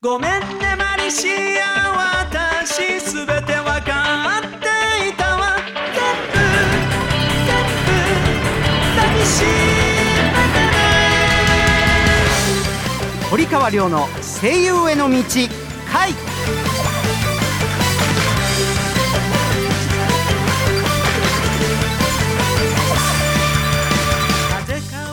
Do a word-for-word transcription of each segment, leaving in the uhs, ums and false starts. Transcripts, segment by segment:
ごめんねマリシア、私すべてわかっていたわ。ステップステップタキシーバ、堀川亮の声優への道回。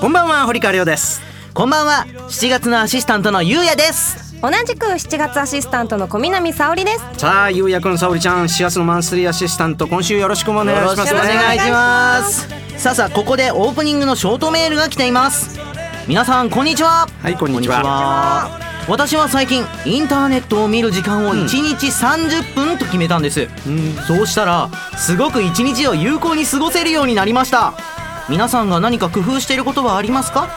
こんばんは、堀川亮です。こんばんは、しちがつのアシスタントのゆうやです。同じくしちがつアシスタントの小南沙織です。さあ、ゆうやくん、沙織ちゃん、しがつのマンスリーアシスタント、今週よろしくお願いします。よろしくお願いします。さあさあ、ここでオープニングのショートメールが来ています。皆さん、こんにちは。はい、こんにちは。私は最近インターネットを見る時間をいちにちさんじゅっぷんと決めたんです、うん、そうしたらすごくいちにちを有効に過ごせるようになりました。皆さんが何か工夫していることはありますか？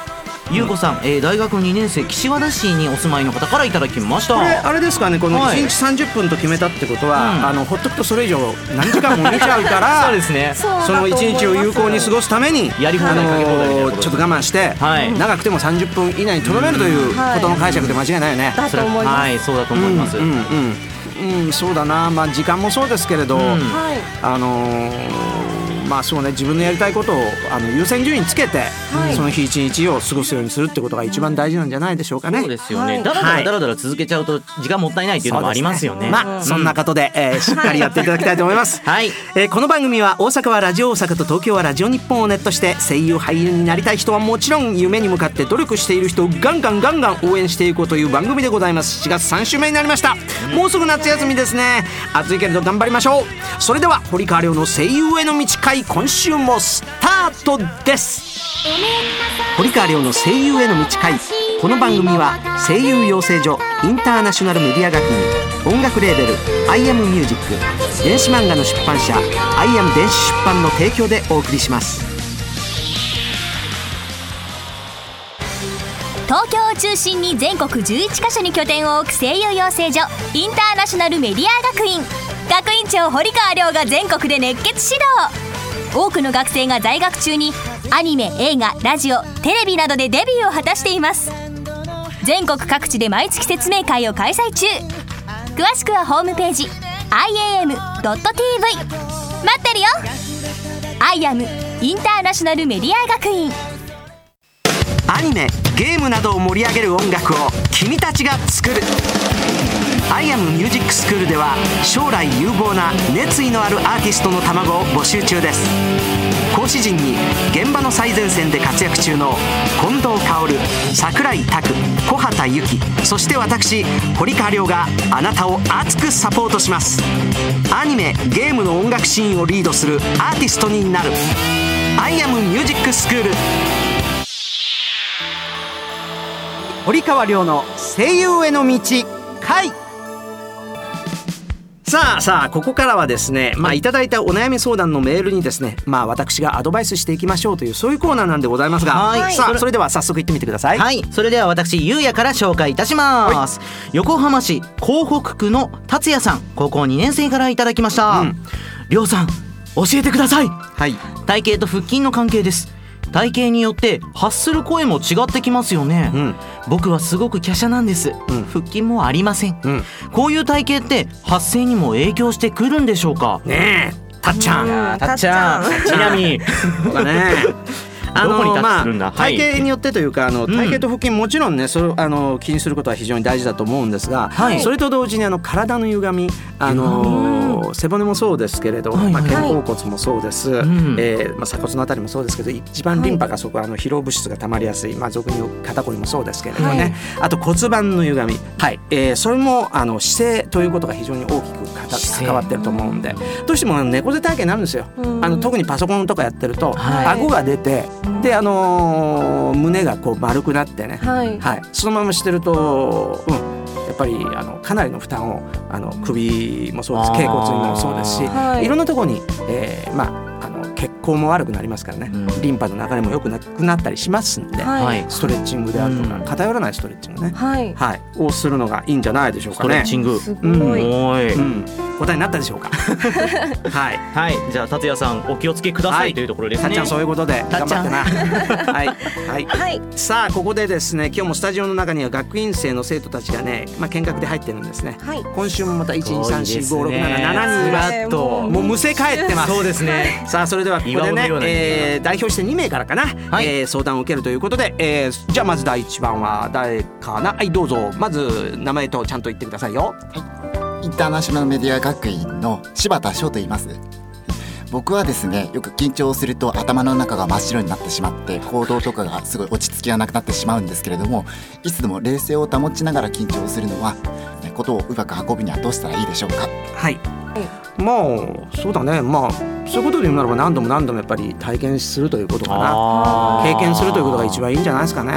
ゆうこさん、えー、大学にねん生、岸和田市にお住まいの方からいただきました。これあれですかね、このいちにちさんじゅっぷんと決めたってことは、はい、うん、あのほっとくとそれ以上何時間も見ちゃうからそうですね、そのいちにちを有効に過ごすためにやり放題、かけ放題みたいなこと、ちょっと我慢して、はい、長くてもさんじゅっぷん以内にとどめるということの解釈で間違いないよね、はい、だと思います。はい、そうだと思います。うんうんうん、うん、そうだな、まあ、時間もそうですけれど、うん、はい、あのーまあそうね、自分のやりたいことをあの優先順位につけて、はい、その日一日を過ごすようにするってことが一番大事なんじゃないでしょうかね。そうですよね、はい、だらだらだらだら続けちゃうと時間もったいないっていうのもありますよね。そうですね、まあ、うん、そんなことで、えー、しっかりやっていただきたいと思います、はい、えー、この番組は大阪はラジオ大阪と東京はラジオ日本をネットして、声優俳優になりたい人はもちろん、夢に向かって努力している人をガンガンガンガン応援していこうという番組でございます。しがつさんしゅうめになりました。もうすぐ夏休みですね。暑いけれど頑張りましょう。それでは堀川亮の声優への道回、今週もスタートです。堀川亮の声優への道会。この番組は声優養成所インターナショナルメディア学院、音楽レーベル アイエム ミュージック、電子漫画の出版社 アイエム 電子出版の提供でお送りします。東京を中心に全国じゅういちカ所に拠点を置く声優養成所インターナショナルメディア学院学院長堀川亮が全国で熱血指導。多くの学生が在学中にアニメ、映画、ラジオ、テレビなどでデビューを果たしています。全国各地で毎月説明会を開催中。詳しくはホームページ アイエーエムドットティーブイ 待ってるよ。 アイエーエム インターナショナルメディア学院。アニメ、ゲームなどを盛り上げる音楽を君たちが作る。アイアムミュージックスクールでは、将来有望な熱意のあるアーティストの卵を募集中です。講師陣に現場の最前線で活躍中の近藤薫、櫻井拓、小畑由紀、そして私堀川亮があなたを熱くサポートします。アニメ・ゲームの音楽シーンをリードするアーティストになる。アイアムミュージックスクール。堀川亮の声優への道回。さあさあ、ここからはですね、まあ、いただいたお悩み相談のメールにですね、まあ、私がアドバイスしていきましょうという、そういうコーナーなんでございますが、はい、さあそれでは早速行ってみてください。はい、それでは私ゆうやから紹介いたします。横浜市港北区の達也さん、高校にねん生からいただきました、うん、りょうさん教えてください、はい、体型と腹筋の関係です。体型によって発する声も違ってきますよね、うん、僕はすごく華奢なんです、うん、腹筋もありません、うん、こういう体型って発声にも影響してくるんでしょうかね。え、たっちゃんたっちゃんちなみにあのまあ、体型によってというか、あの体型と腹筋もちろんね、それあの気にすることは非常に大事だと思うんですが、はい、それと同時にあの体の歪み、あの背骨もそうですけれど、はいはい、まあ、肩甲骨もそうです、はい、えーまあ、鎖骨のあたりもそうですけど、一番リンパがそこ、あの疲労物質がたまりやすい、まあ、俗に言う肩こりもそうですけれどね、はい、あと骨盤の歪み、はい、えー、それもあの姿勢ということが非常に大きく関わってると思うんで、どうしてもあの猫背体型になるんですよ。あの特にパソコンとかやってると、はい、顎が出てで、あのー、胸がこう丸くなってね、はいはい、そのまましてると、うん、やっぱりあのかなりの負担を、あの首もそうです、頸骨にもそうですし、はい、いろんなところに、えーまあ、あの血行も悪くなりますからね、うん、リンパの流れも良くなくなったりしますんで、はい、ストレッチングであるとか、うん、偏らないストレッチングね、はいはい、をするのがいいんじゃないでしょうかね。ストレッチングすごい、うん、答えになったでしょうかはい、はい、じゃあ達也さんお気をつけください、はい、というところですね。達ちゃんそういうことで頑張ってなはい、はいはい、さあここでですね、今日もスタジオの中には学院生の生徒たちがね、まあ、見学で入ってるんですね、はい、今週もまた いち,に,さん,よん,ご,ろく,なな,なな 人がもうむせ返ってますそうですねさあそれではここでね、えー、代表してにめいからかな、はい、えー、相談を受けるということで、えー、じゃあまずだいいちばんは誰かな。はい、どうぞ。まず名前とちゃんと言ってくださいよ。はい、インターナショナルメディア学院の柴田翔と言います。僕はですね、よく緊張すると頭の中が真っ白になってしまって行動とかがすごい落ち着きがなくなってしまうんですけれども、いつでも冷静を保ちながら緊張するのはことをうまく運ぶにはどうしたらいいでしょうか。はい、まあそうだね、まあそういうことで言うならば何度も何度もやっぱり体験するということかな、経験するということが一番いいんじゃないですかね。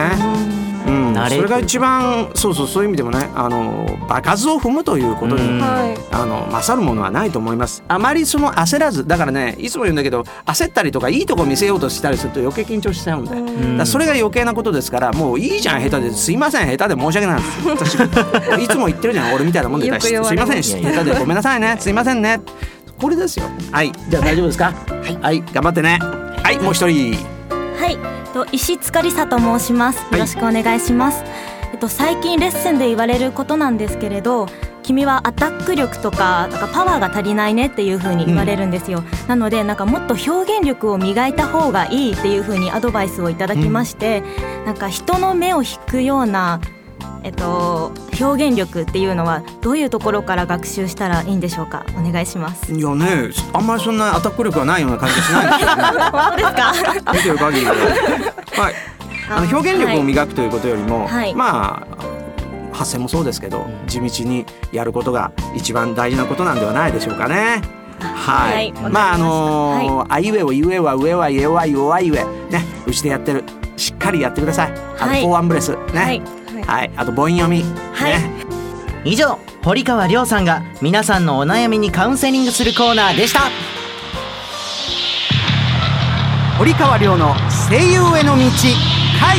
うん、それが一番、そうそう、そういう意味でもね、あの場数を踏むということに、うん、あの勝るものはないと思います。あまりその焦らず、だからね、いつも言うんだけど焦ったりとかいいとこ見せようとしたりすると余計緊張しちゃうんで、うん、だからそれが余計なことですから、もういいじゃん下手で、すいません下手で申し訳ないんですよ私いつも言ってるじゃん俺みたいなもんで、すいません下手でごめんなさいね、すいませんね、これですよ。はい、じゃあ大丈夫ですか。はい、はい、頑張ってね。はい、もう一人。はい、石塚梨沙と申します。よろしくお願いします。はい、えっと、最近レッスンで言われることなんですけれど、君はアタック力とか、なんかパワーが足りないねっていう風に言われるんですよ、うん、なのでなんかもっと表現力を磨いた方がいいっていう風にアドバイスをいただきまして、うん、なんか人の目を引くような、えっと、表現力っていうのはどういうところから学習したらいいんでしょうか。お願いします。いやね、あんまりそんなアタック力はないような感じがしないですよね本当ですか見てる限りで、はい、あの表現力を磨くということよりも、はい、まあ発声もそうですけど、地道にやることが一番大事なことなんではないでしょうかね。はい、はい、まああのーはい、あいうえおいうえはうえはえわいおわいうえね、うちでやってる、しっかりやってください。あのフォーアンブレスね、はい、はい、あと母音読み、はい、ね。以上、堀川亮さんが皆さんのお悩みにカウンセリングするコーナーでした。堀川亮の声優への道、はい、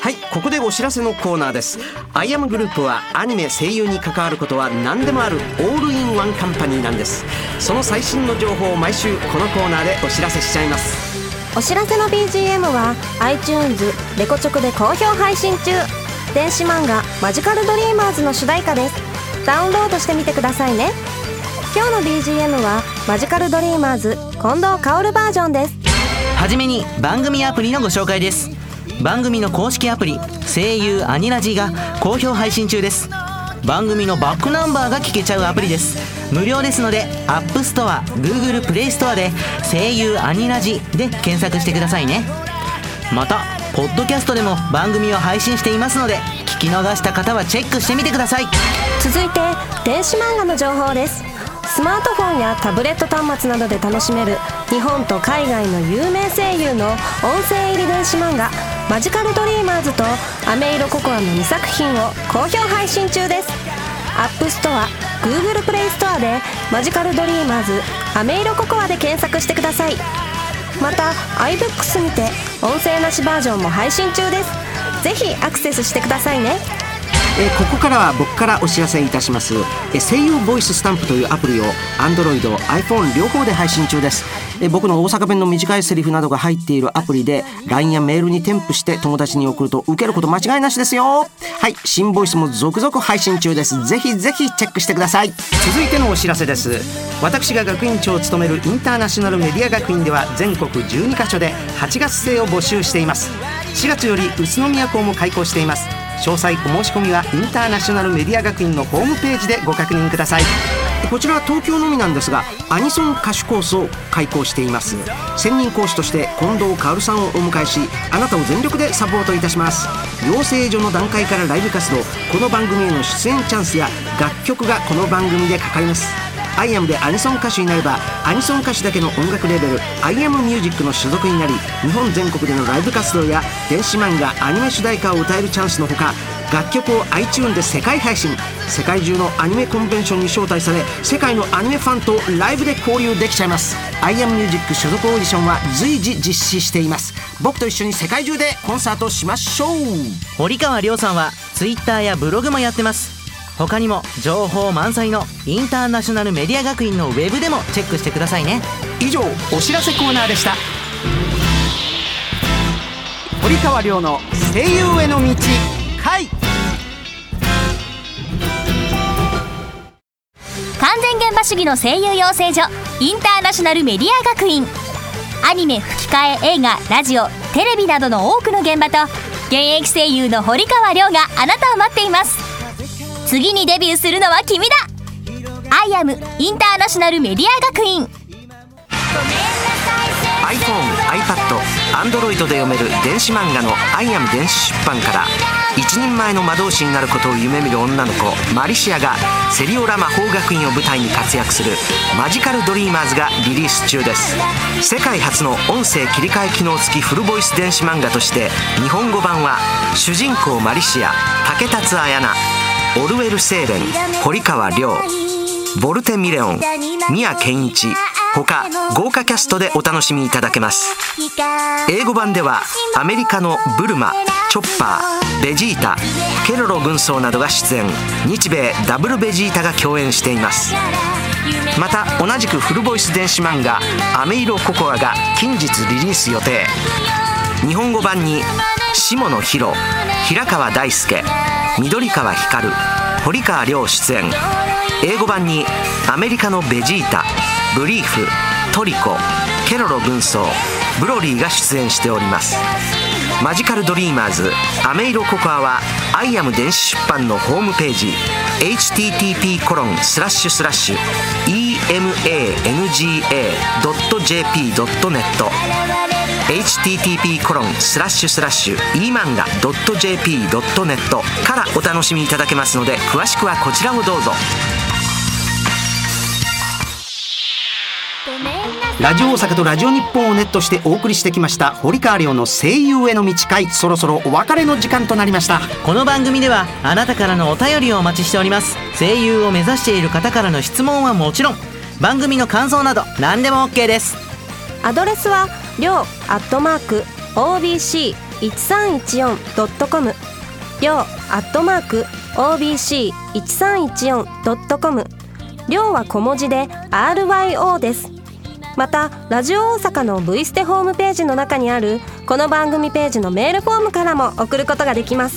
はい、ここでお知らせのコーナーです。アイアムグループはアニメ、声優に関わることは何でもあるオールインワンカンパニーなんです。その最新の情報を毎週このコーナーでお知らせしちゃいます。お知らせの ビージーエム は iTunes レコチョクで好評配信中。電子漫画マジカルドリーマーズの主題歌です。ダウンロードしてみてくださいね。今日の ビージーエム はマジカルドリーマーズ近藤薫バージョンです。はじめに番組アプリのご紹介です。番組の公式アプリ声優アニラジが好評配信中です。番組のバックナンバーが聞けちゃうアプリです。無料ですので、アップストア、Google プレイストアで声優アニラジで検索してくださいね。またポッドキャストでも番組を配信していますので、聞き逃した方はチェックしてみてください。続いて電子漫画の情報です。スマートフォンやタブレット端末などで楽しめる日本と海外の有名声優の音声入り電子漫画マジカルドリーマーズとアメイロココアのにさく品を好評配信中です。アップストア、Google プレイストアでマジカルドリーマーズアメイロココアで検索してください。また iBooks にて音声なしバージョンも配信中です。ぜひアクセスしてくださいね。えー、ここからは僕からお知らせいたします。えー、声優ボイススタンプというアプリを Android、iPhone 両方で配信中です。えー、僕の大阪弁の短いセリフなどが入っているアプリで ライン やメールに添付して友達に送ると受けること間違いなしですよ。はい、新ボイスも続々配信中です。ぜひぜひチェックしてください。続いてのお知らせです。私が学院長を務めるインターナショナルメディア学院では全国じゅうにかしょではちがつ生を募集しています。しがつより宇都宮校も開校しています。詳細お申し込みはインターナショナルメディア学院のホームページでご確認ください。こちらは東京のみなんですが、アニソン歌手コースを開講しています。専任講師として近藤薫さんをお迎えし、あなたを全力でサポートいたします。養成所の段階からライブ活動、この番組への出演チャンスや楽曲がこの番組でかかります。アイアムでアニソン歌手になれば、アニソン歌手だけの音楽レベル アイアム ミュージックの所属になり、日本全国でのライブ活動や電子漫画、アニメ主題歌を歌えるチャンスのほか、楽曲を iTunes で世界配信、世界中のアニメコンベンションに招待され、世界のアニメファンとライブで交流できちゃいます。 アイアムミュージック 所属オーディションは随時実施しています。僕と一緒に世界中でコンサートしましょう。堀川亮さんは Twitter やブログもやってます。他にも情報満載のインターナショナルメディア学院のウェブでもチェックしてくださいね。以上、お知らせコーナーでした。堀川亮の声優への道、回。完全現場主義の声優養成所インターナショナルメディア学院。アニメ、吹き替え、映画、ラジオ、テレビなどの多くの現場と現役声優の堀川亮があなたを待っています。次にデビューするのは君だ。 アイアム インターナショナルメディア学院。 iPhone、iPad、Android で読める電子漫画の アイアム 電子出版から、一人前の魔導士になることを夢見る女の子マリシアがセリオラ魔法学院を舞台に活躍するマジカルドリーマーズがリリース中です。世界初の音声切り替え機能付きフルボイス電子漫画として、日本語版は主人公マリシア、竹達彩奈、オルウェル・セーレン、堀川亮、ボルテ・ミレオン、宮健一他豪華キャストでお楽しみいただけます。英語版ではアメリカのブルマ、チョッパー、ベジータ、ケロロ軍曹などが出演、日米ダブルベジータが共演しています。また同じくフルボイス電子漫画アメイロココアが近日リリース予定。日本語版に下野紘、平川大輔、緑川光、堀川亮出演。英語版にアメリカのベジータ、ブリーフ、トリコ、ケロロ軍曹、ブロリーが出演しております。マジカルドリーマーズアメイロココアは アイアム 電子出版のホームページ エイチティーティーピーコロンスラッシュスラッシュイーエムエーエヌジーエードットジェーピードットネットエイチティーティーピーコロンスラッシュスラッシュイーマンガドットジェーピードットネット からお楽しみいただけますので、詳しくはこちらをどうぞ。ラジオ大阪とラジオ日本をネットしてお送りしてきました堀川亮の声優への道会、そろそろお別れの時間となりました。この番組ではあなたからのお便りをお待ちしております。声優を目指している方からの質問はもちろん、番組の感想など何でも OK です。アドレスはりょう アットマーク オービーシー いちさんいちよん ドットコム りょう アットマーク オービーシー いちさんいちよん ドットコム りょうは小文字で アールワイオー です。またラジオ大阪の V ステホームページの中にあるこの番組ページのメールフォームからも送ることができます。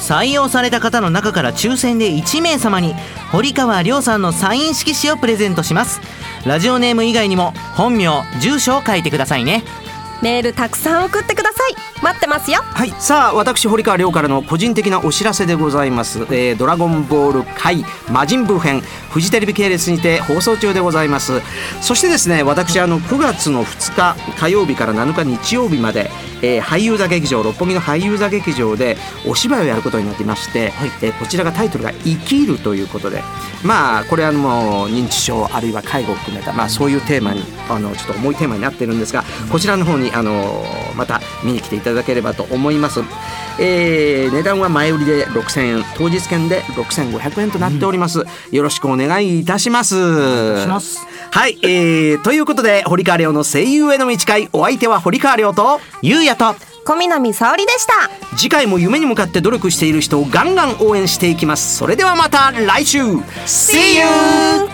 採用された方の中から抽選でいちめいさまに堀川亮さんのサイン色紙をプレゼントします。ラジオネーム以外にも本名、住所を書いてくださいね。メールたくさん送ってください。待ってますよ。はい、さあ私堀川亮からの個人的なお知らせでございます、えー、ドラゴンボール界魔人ブー編、フジテレビ系列にて放送中でございます。そしてですね、私あのくがつのふつか火曜日からなのか日曜日まで、えー、俳優座劇場、六本木の俳優座劇場でお芝居をやることになっていまして、はい、えー、こちらがタイトルが生きるということで、まあこれはもう認知症あるいは介護を含めた、まあ、そういうテーマにあのちょっと重いテーマになっているんですが、こちらの方にあのまた見に来ていただければと思います。えー、値段は前売りでろくせんえん、当日券でろくせんごひゃくえんとなっております、うん、よろしくお願いいたします。お願いします。はい、えー、ということで堀川亮の声優への道会、お相手は堀川亮とゆうやと小南沙織でした。次回も夢に向かって努力している人をガンガン応援していきます。それではまた来週 See you!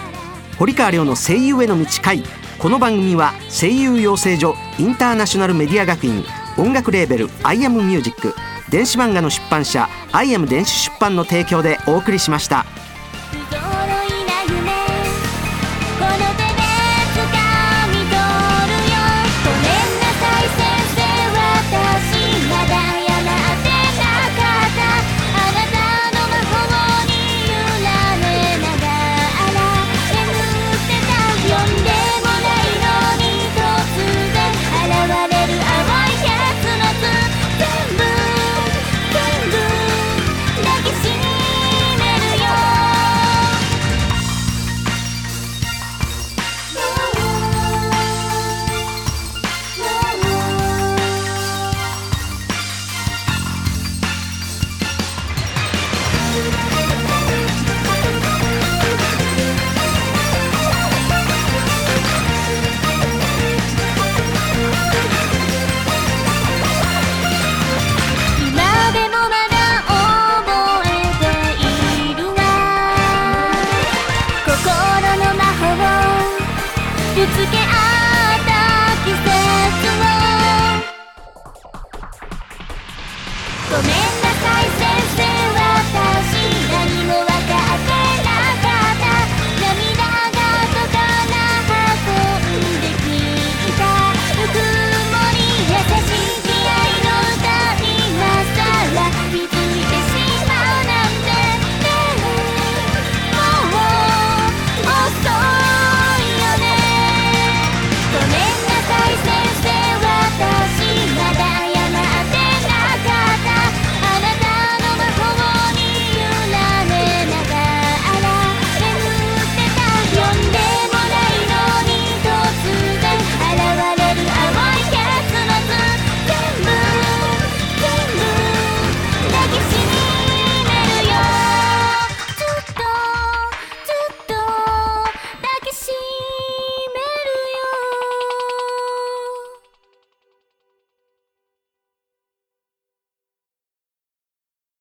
堀川亮の声優への道会、この番組は声優養成所インターナショナルメディア学院、音楽レーベル アイアムミュージック、電子漫画の出版社 アイアム 電子出版の提供でお送りしました。ごめん。